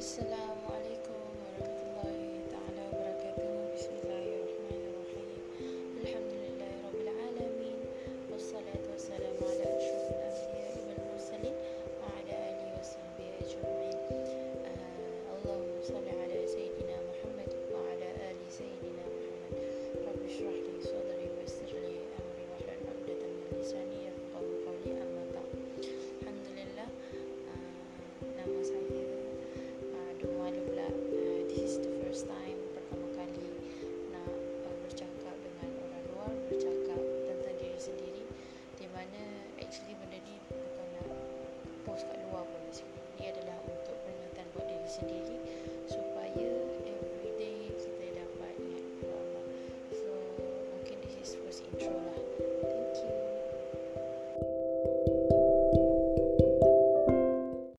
Assalamualaikum.